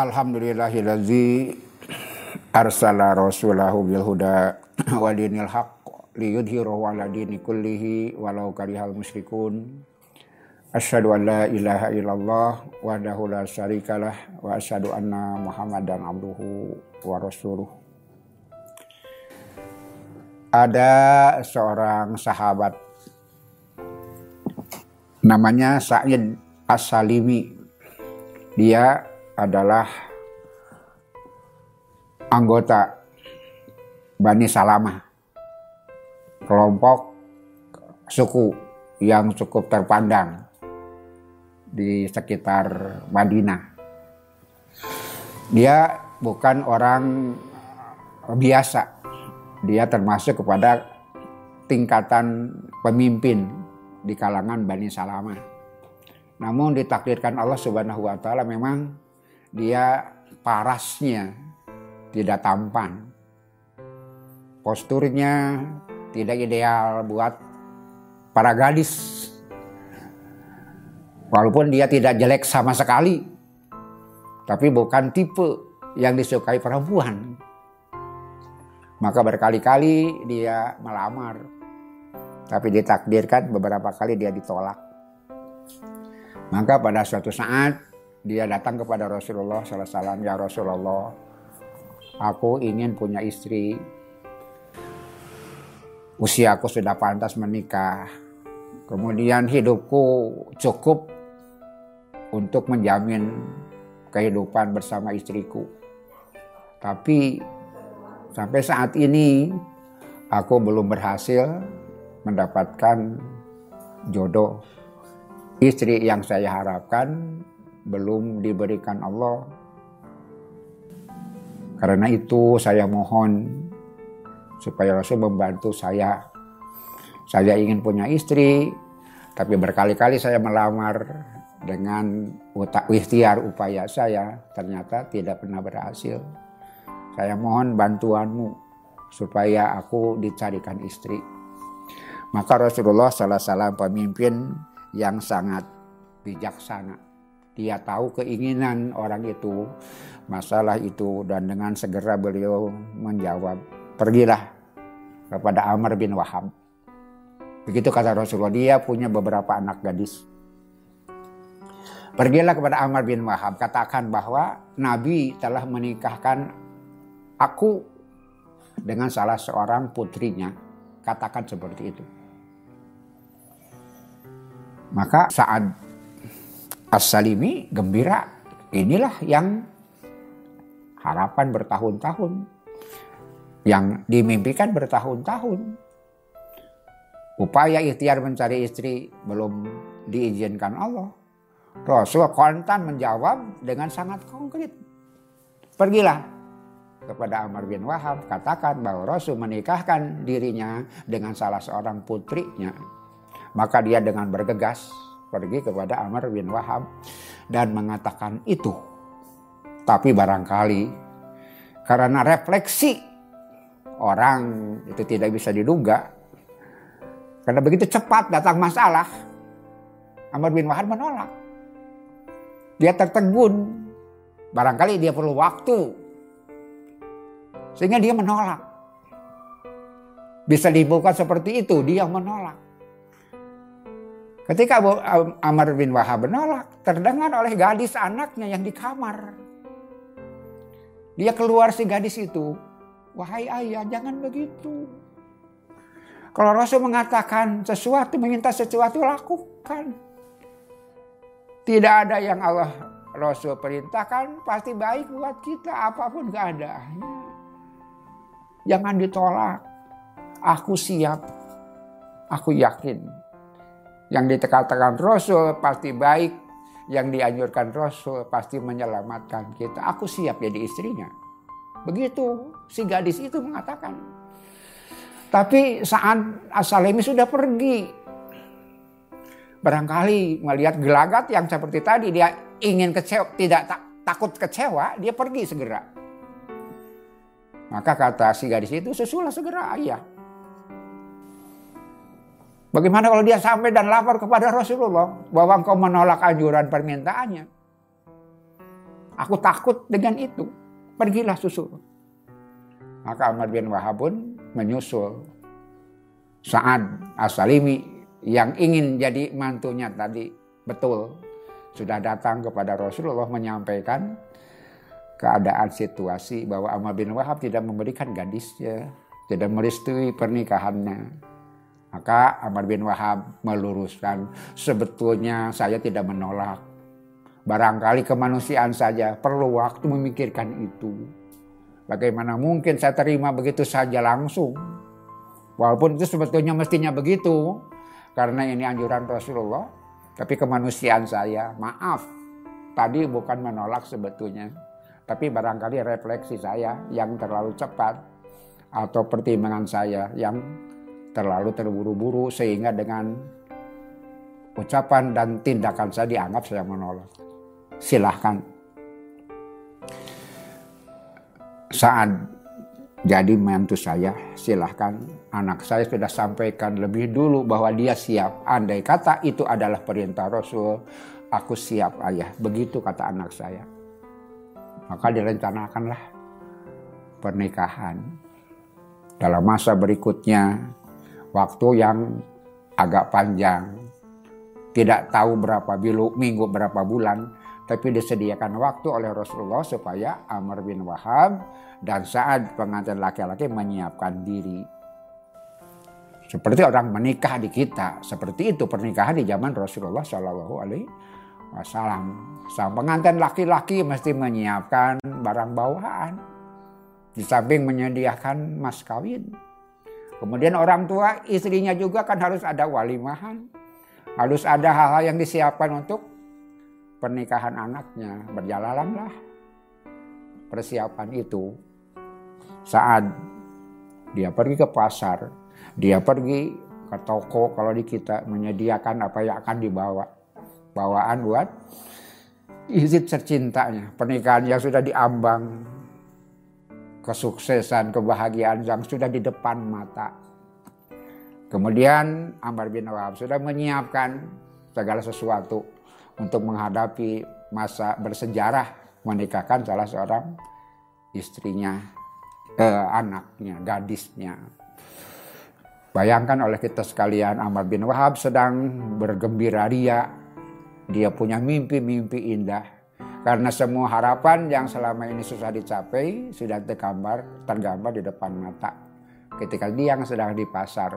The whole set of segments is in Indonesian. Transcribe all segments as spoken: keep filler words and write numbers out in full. Alhamdulillahilladzi arsala rasulahu bil huda wa dinil haqq liyudhhirahu 'ala dini kullihi walau karihal musyrikun. Asyhadu an la ilaha illallah wahdahu la syarikalah wa asyhadu anna Muhammadan abduhu wa rasuluh. Ada seorang sahabat namanya Sa'id As-Salimi. Dia adalah anggota Bani Salamah, kelompok suku yang cukup terpandang di sekitar Madinah. Dia bukan orang biasa. Dia termasuk kepada tingkatan pemimpin di kalangan Bani Salamah. Namun ditakdirkan Allah Subhanahu wa taala memang dia parasnya tidak tampan. Posturnya tidak ideal buat para gadis. Walaupun dia tidak jelek sama sekali, tapi bukan tipe yang disukai perempuan. Maka berkali-kali dia melamar, tapi ditakdirkan beberapa kali dia ditolak. Maka pada suatu saat dia datang kepada Rasulullah sallallahu alaihi wasallam, "Ya Rasulullah, aku ingin punya istri. Usiaku sudah pantas menikah. Kemudian hidupku cukup untuk menjamin kehidupan bersama istriku. Tapi sampai saat ini aku belum berhasil mendapatkan jodoh. Istri yang saya harapkan belum diberikan Allah. Karena itu saya mohon supaya Rasul membantu saya. Saya ingin punya istri, tapi berkali-kali saya melamar dengan ikhtiar upaya saya, ternyata tidak pernah berhasil. Saya mohon bantuanmu supaya aku dicarikan istri." Maka Rasulullah sallallahu alaihi wasallam pemimpin yang sangat bijaksana. Dia tahu keinginan orang itu, masalah itu, dan dengan segera beliau menjawab, "Pergilah kepada Amr bin Wahab." Begitu kata Rasulullah. Dia punya beberapa anak gadis. "Pergilah kepada Amr bin Wahab, katakan bahwa Nabi telah menikahkan aku dengan salah seorang putrinya." Katakan seperti itu. Maka Sa'id As-Salimi gembira. Inilah yang harapan bertahun-tahun, yang dimimpikan bertahun-tahun. Upaya ikhtiar mencari istri belum diizinkan Allah. Rasul kontan menjawab dengan sangat konkret. "Pergilah kepada Amr bin Wahab, katakan bahwa Rasul menikahkan dirinya dengan salah seorang putrinya." Maka dia dengan bergegas pergi kepada Amr bin Wahab dan mengatakan itu. Tapi barangkali karena refleksi orang itu tidak bisa diduga, karena begitu cepat datang masalah, Amr bin Wahab menolak. Dia tertegun. Barangkali dia perlu waktu, sehingga dia menolak. Bisa dibuka seperti itu, dia menolak. Ketika Amr bin Wahab menolak, terdengar oleh gadis anaknya yang di kamar. Dia keluar si gadis itu, "Wahai ayah, jangan begitu. Kalau Rasul mengatakan sesuatu, meminta sesuatu, lakukan. Tidak ada yang Allah Rasul perintahkan pasti baik buat kita, apapun keadaannya. Jangan ditolak. Aku siap. Aku yakin. Yang dikatakan Rasul pasti baik. Yang dianjurkan Rasul pasti menyelamatkan kita. Aku siap jadi istrinya." Begitu si gadis itu mengatakan. Tapi Sa'id As-Salimi sudah pergi. Barangkali melihat gelagat yang seperti tadi, dia ingin kecewa, tidak takut kecewa, dia pergi segera. Maka kata si gadis itu, "Susullah segera ayah. Bagaimana kalau dia sampai dan lapor kepada Rasulullah bahwa engkau menolak anjuran permintaannya? Aku takut dengan itu. Pergilah susul. Maka Amr bin Wahab pun menyusul Sa'id As-Salimi yang ingin jadi mantunya tadi. Betul, sudah datang kepada Rasulullah menyampaikan keadaan situasi bahwa Amr bin Wahab tidak memberikan gadisnya, tidak merestui pernikahannya. Maka Amr bin Wahab meluruskan, sebetulnya saya tidak menolak. Barangkali kemanusiaan saja perlu waktu memikirkan itu. Bagaimana mungkin saya terima begitu saja langsung. Walaupun itu sebetulnya mestinya begitu. Karena ini anjuran Rasulullah. Tapi kemanusiaan saya, maaf. Tadi bukan menolak sebetulnya. Tapi barangkali refleksi saya yang terlalu cepat. Atau pertimbangan saya yang terlalu terburu-buru sehingga dengan ucapan dan tindakan saya dianggap saya menolak. Silahkan. Saat jadi mantu saya, silahkan. Anak saya sudah sampaikan lebih dulu bahwa dia siap. Andai kata itu adalah perintah Rasul, aku siap ayah. Begitu kata anak saya. Maka direncanakanlah pernikahan. Dalam masa berikutnya, waktu yang agak panjang, tidak tahu berapa bilu, minggu berapa bulan, tapi disediakan waktu oleh Rasulullah supaya Amr bin Wahab dan Sa'ad pengantin laki-laki menyiapkan diri. Seperti orang menikah di kita, seperti itu pernikahan di zaman Rasulullah Shallallahu Alaihi Wasallam. Sang pengantin laki-laki mesti menyiapkan barang bawaan, di samping menyediakan mas kawin. Kemudian orang tua, istrinya juga kan harus ada walimahan. Harus ada hal-hal yang disiapkan untuk pernikahan anaknya. Berjalanlah persiapan itu. Saat dia pergi ke pasar, dia pergi ke toko kalau di kita menyediakan apa yang akan dibawa. Bawaan buat istri tercintanya. Pernikahan yang sudah diambang. Kesuksesan, kebahagiaan yang sudah di depan mata. Kemudian Amr bin Wahab sudah menyiapkan segala sesuatu untuk menghadapi masa bersejarah menikahkan salah seorang istrinya, eh, anaknya, gadisnya. Bayangkan oleh kita sekalian, Amr bin Wahab sedang bergembira ria. Dia punya mimpi-mimpi indah. Karena semua harapan yang selama ini susah dicapai sudah tergambar, tergambar di depan mata. Ketika dia yang sedang di pasar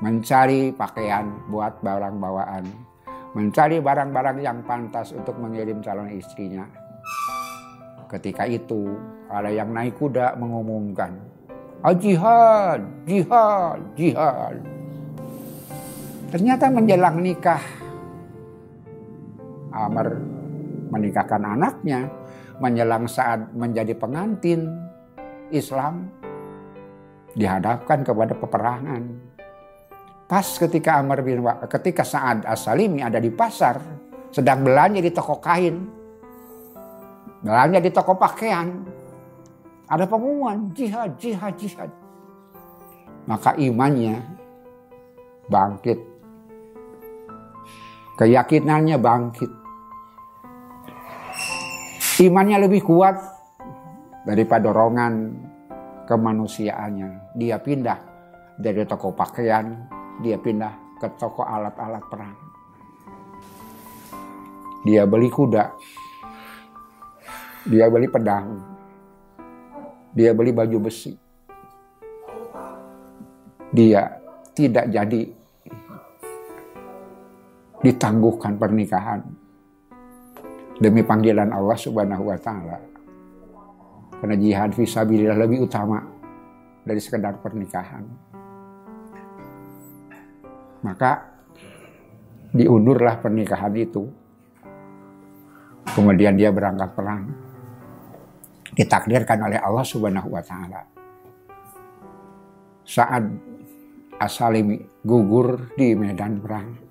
mencari pakaian buat barang bawaan, mencari barang-barang yang pantas untuk mengirim calon istrinya. Ketika itu ada yang naik kuda mengumumkan, "Jihad, jihad, jihad." Ternyata menjelang nikah Amr menikahkan anaknya, menjelang saat menjadi pengantin Islam, dihadapkan kepada peperangan. Pas ketika Amr bin Wahab, ketika Sa'id As-Salimi ada di pasar, sedang belanja di toko kain, belanja di toko pakaian, ada pengumuman jihad, jihad, jihad. Maka imannya bangkit, keyakinannya bangkit. Imannya lebih kuat daripada dorongan kemanusiaannya. Dia pindah dari toko pakaian, dia pindah ke toko alat-alat perang. Dia beli kuda, dia beli pedang, dia beli baju besi. Dia tidak jadi ditangguhkan pernikahan. Demi panggilan Allah subhanahu wa ta'ala. Karena jihad fisabilillah lebih utama dari sekedar pernikahan. Maka diundurlah pernikahan itu. Kemudian dia berangkat perang. Ditakdirkan oleh Allah subhanahu wa ta'ala. Sa'id As-Salimi gugur di medan perang.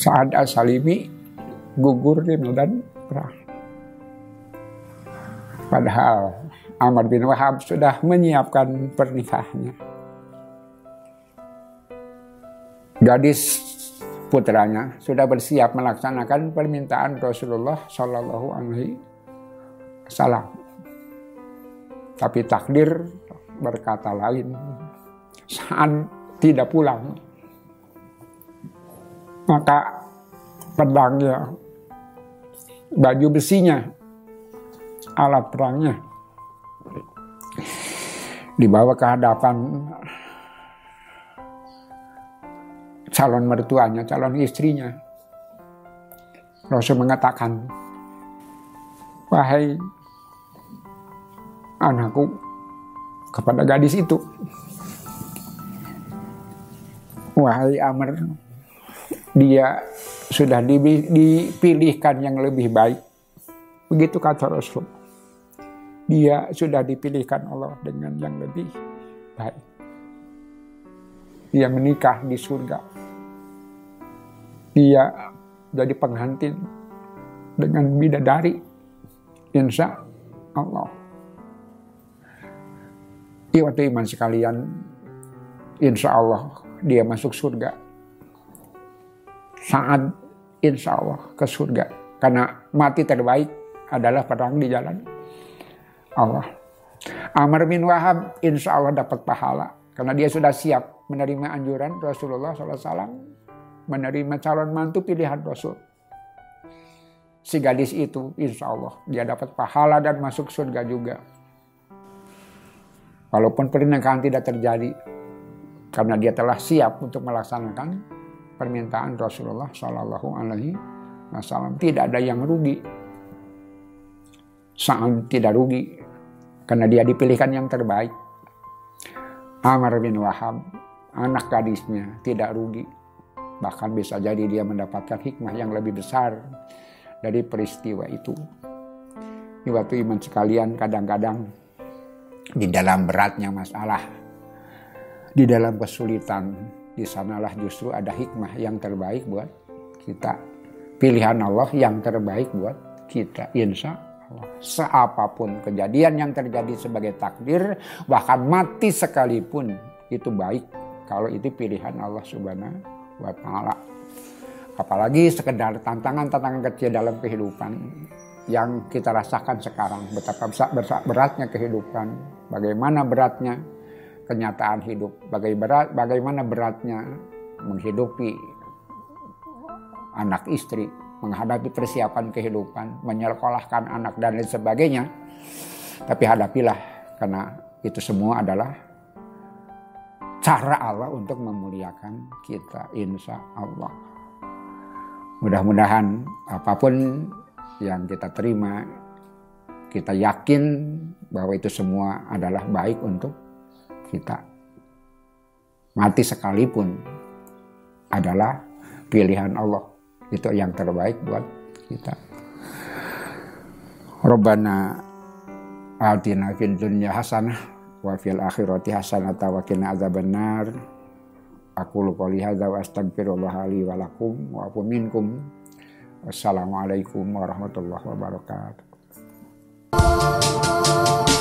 Sa'id As-Salimi gugur di medan perang. Padahal Amr bin Wahab sudah menyiapkan pernikahannya. Gadis putranya sudah bersiap melaksanakan permintaan Rasulullah Shallallahu Alaihi Wasallam. Tapi takdir berkata lain, Sa'ad tidak pulang. Maka pedangnya, baju besinya, alat perangnya dibawa ke hadapan calon mertuanya, calon istrinya. Rasul mengatakan, "Wahai anakku," kepada gadis itu, "wahai Amr, dia sudah dipilihkan yang lebih baik." Begitu kata Rasul. Dia sudah dipilihkan Allah dengan yang lebih baik. Dia menikah di surga. Dia jadi pengantin dengan bidadari. Insya Allah. Iwat iman sekalian, insya Allah dia masuk surga. Saat insya Allah ke surga. Karena mati terbaik adalah perang di jalan Allah. Amr bin Wahab insya Allah dapat pahala karena dia sudah siap menerima anjuran Rasulullah shallallahu alaihi wasallam, menerima calon mantu pilihan Rasul. Si gadis itu insya Allah dia dapat pahala dan masuk surga juga. Walaupun pernikahan tidak terjadi karena dia telah siap untuk melaksanakan permintaan Rasulullah shallallahu alaihi wasallam. Tidak ada yang rugi. Sa'ad tidak rugi. Karena dia dipilihkan yang terbaik. Amr bin Wahab, anak gadisnya, tidak rugi. Bahkan bisa jadi dia mendapatkan hikmah yang lebih besar dari peristiwa itu. Ini waktu iman sekalian, kadang-kadang di dalam beratnya masalah, di dalam kesulitan, di sanalah justru ada hikmah yang terbaik buat kita. Pilihan Allah yang terbaik buat kita, insya Allah. Seapapun kejadian yang terjadi sebagai takdir, bahkan mati sekalipun itu baik kalau itu pilihan Allah Subhanahu wa Ta'ala. Apalagi sekedar tantangan-tantangan kecil dalam kehidupan yang kita rasakan sekarang, betapa beratnya kehidupan, bagaimana beratnya kenyataan hidup, bagaimana beratnya menghidupi anak istri, menghadapi persiapan kehidupan, menyekolahkan anak dan lain sebagainya. Tapi hadapilah, karena itu semua adalah cara Allah untuk memuliakan kita, insya Allah. Mudah-mudahan apapun yang kita terima, kita yakin bahwa itu semua adalah baik untuk kita. Mati sekalipun adalah pilihan Allah. Itu yang terbaik buat kita. Rabbana atina fiddunya hasanah wa fil akhirati hasanah wa qina azaban nar. Aqulu qouli hadza wa astagfirullah li wa lakum wa afu minkum. Wassalamualaikum warahmatullahi wabarakatuh.